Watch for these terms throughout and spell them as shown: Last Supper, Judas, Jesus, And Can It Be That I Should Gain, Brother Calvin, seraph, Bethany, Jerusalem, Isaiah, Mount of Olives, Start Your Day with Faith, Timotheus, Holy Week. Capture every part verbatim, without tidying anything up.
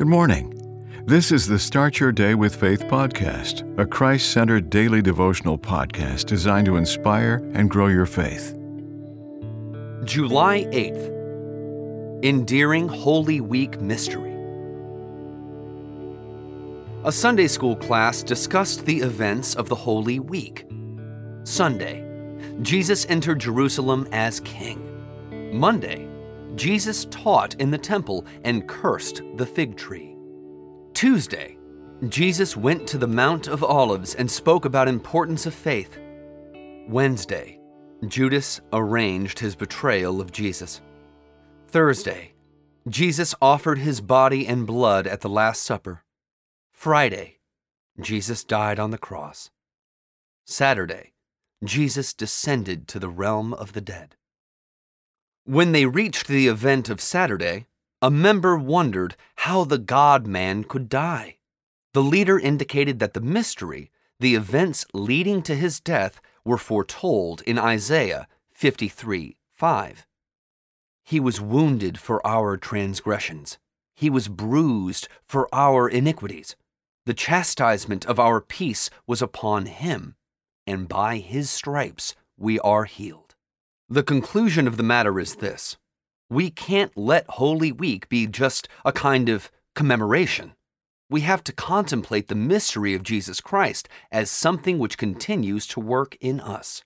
Good morning. This is the Start Your Day with Faith podcast, a Christ-centered daily devotional podcast designed to inspire and grow your faith. July eighth, Endearing Holy Week Mystery. A Sunday school class discussed the events of the Holy Week. Sunday, Jesus entered Jerusalem as king. Monday, Jesus taught in the temple and cursed the fig tree. Tuesday, Jesus went to the Mount of Olives and spoke about importance of faith. Wednesday, Judas arranged his betrayal of Jesus. Thursday, Jesus offered his body and blood at the Last Supper. Friday, Jesus died on the cross. Saturday, Jesus descended to the realm of the dead. When they reached the event of Saturday, a member wondered how the God-man could die. The leader indicated that the mystery, the events leading to his death, were foretold in Isaiah fifty-three five. He was wounded for our transgressions. He was bruised for our iniquities. The chastisement of our peace was upon him, and by his stripes we are healed. The conclusion of the matter is this: we can't let Holy Week be just a kind of commemoration. We have to contemplate the mystery of Jesus Christ as something which continues to work in us.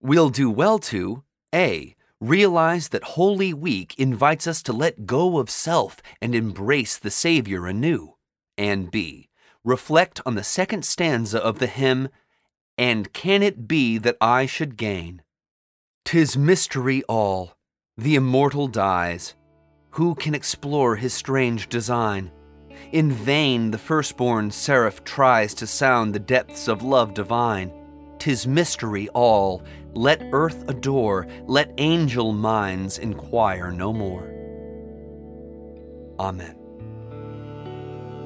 We'll do well to A. Realize that Holy Week invites us to let go of self and embrace the Savior anew. And B. Reflect on the second stanza of the hymn, And Can It Be That I Should Gain? 'Tis mystery all, the immortal dies. Who can explore his strange design? In vain the firstborn seraph tries to sound the depths of love divine. 'Tis mystery all, let earth adore, let angel minds inquire no more. Amen.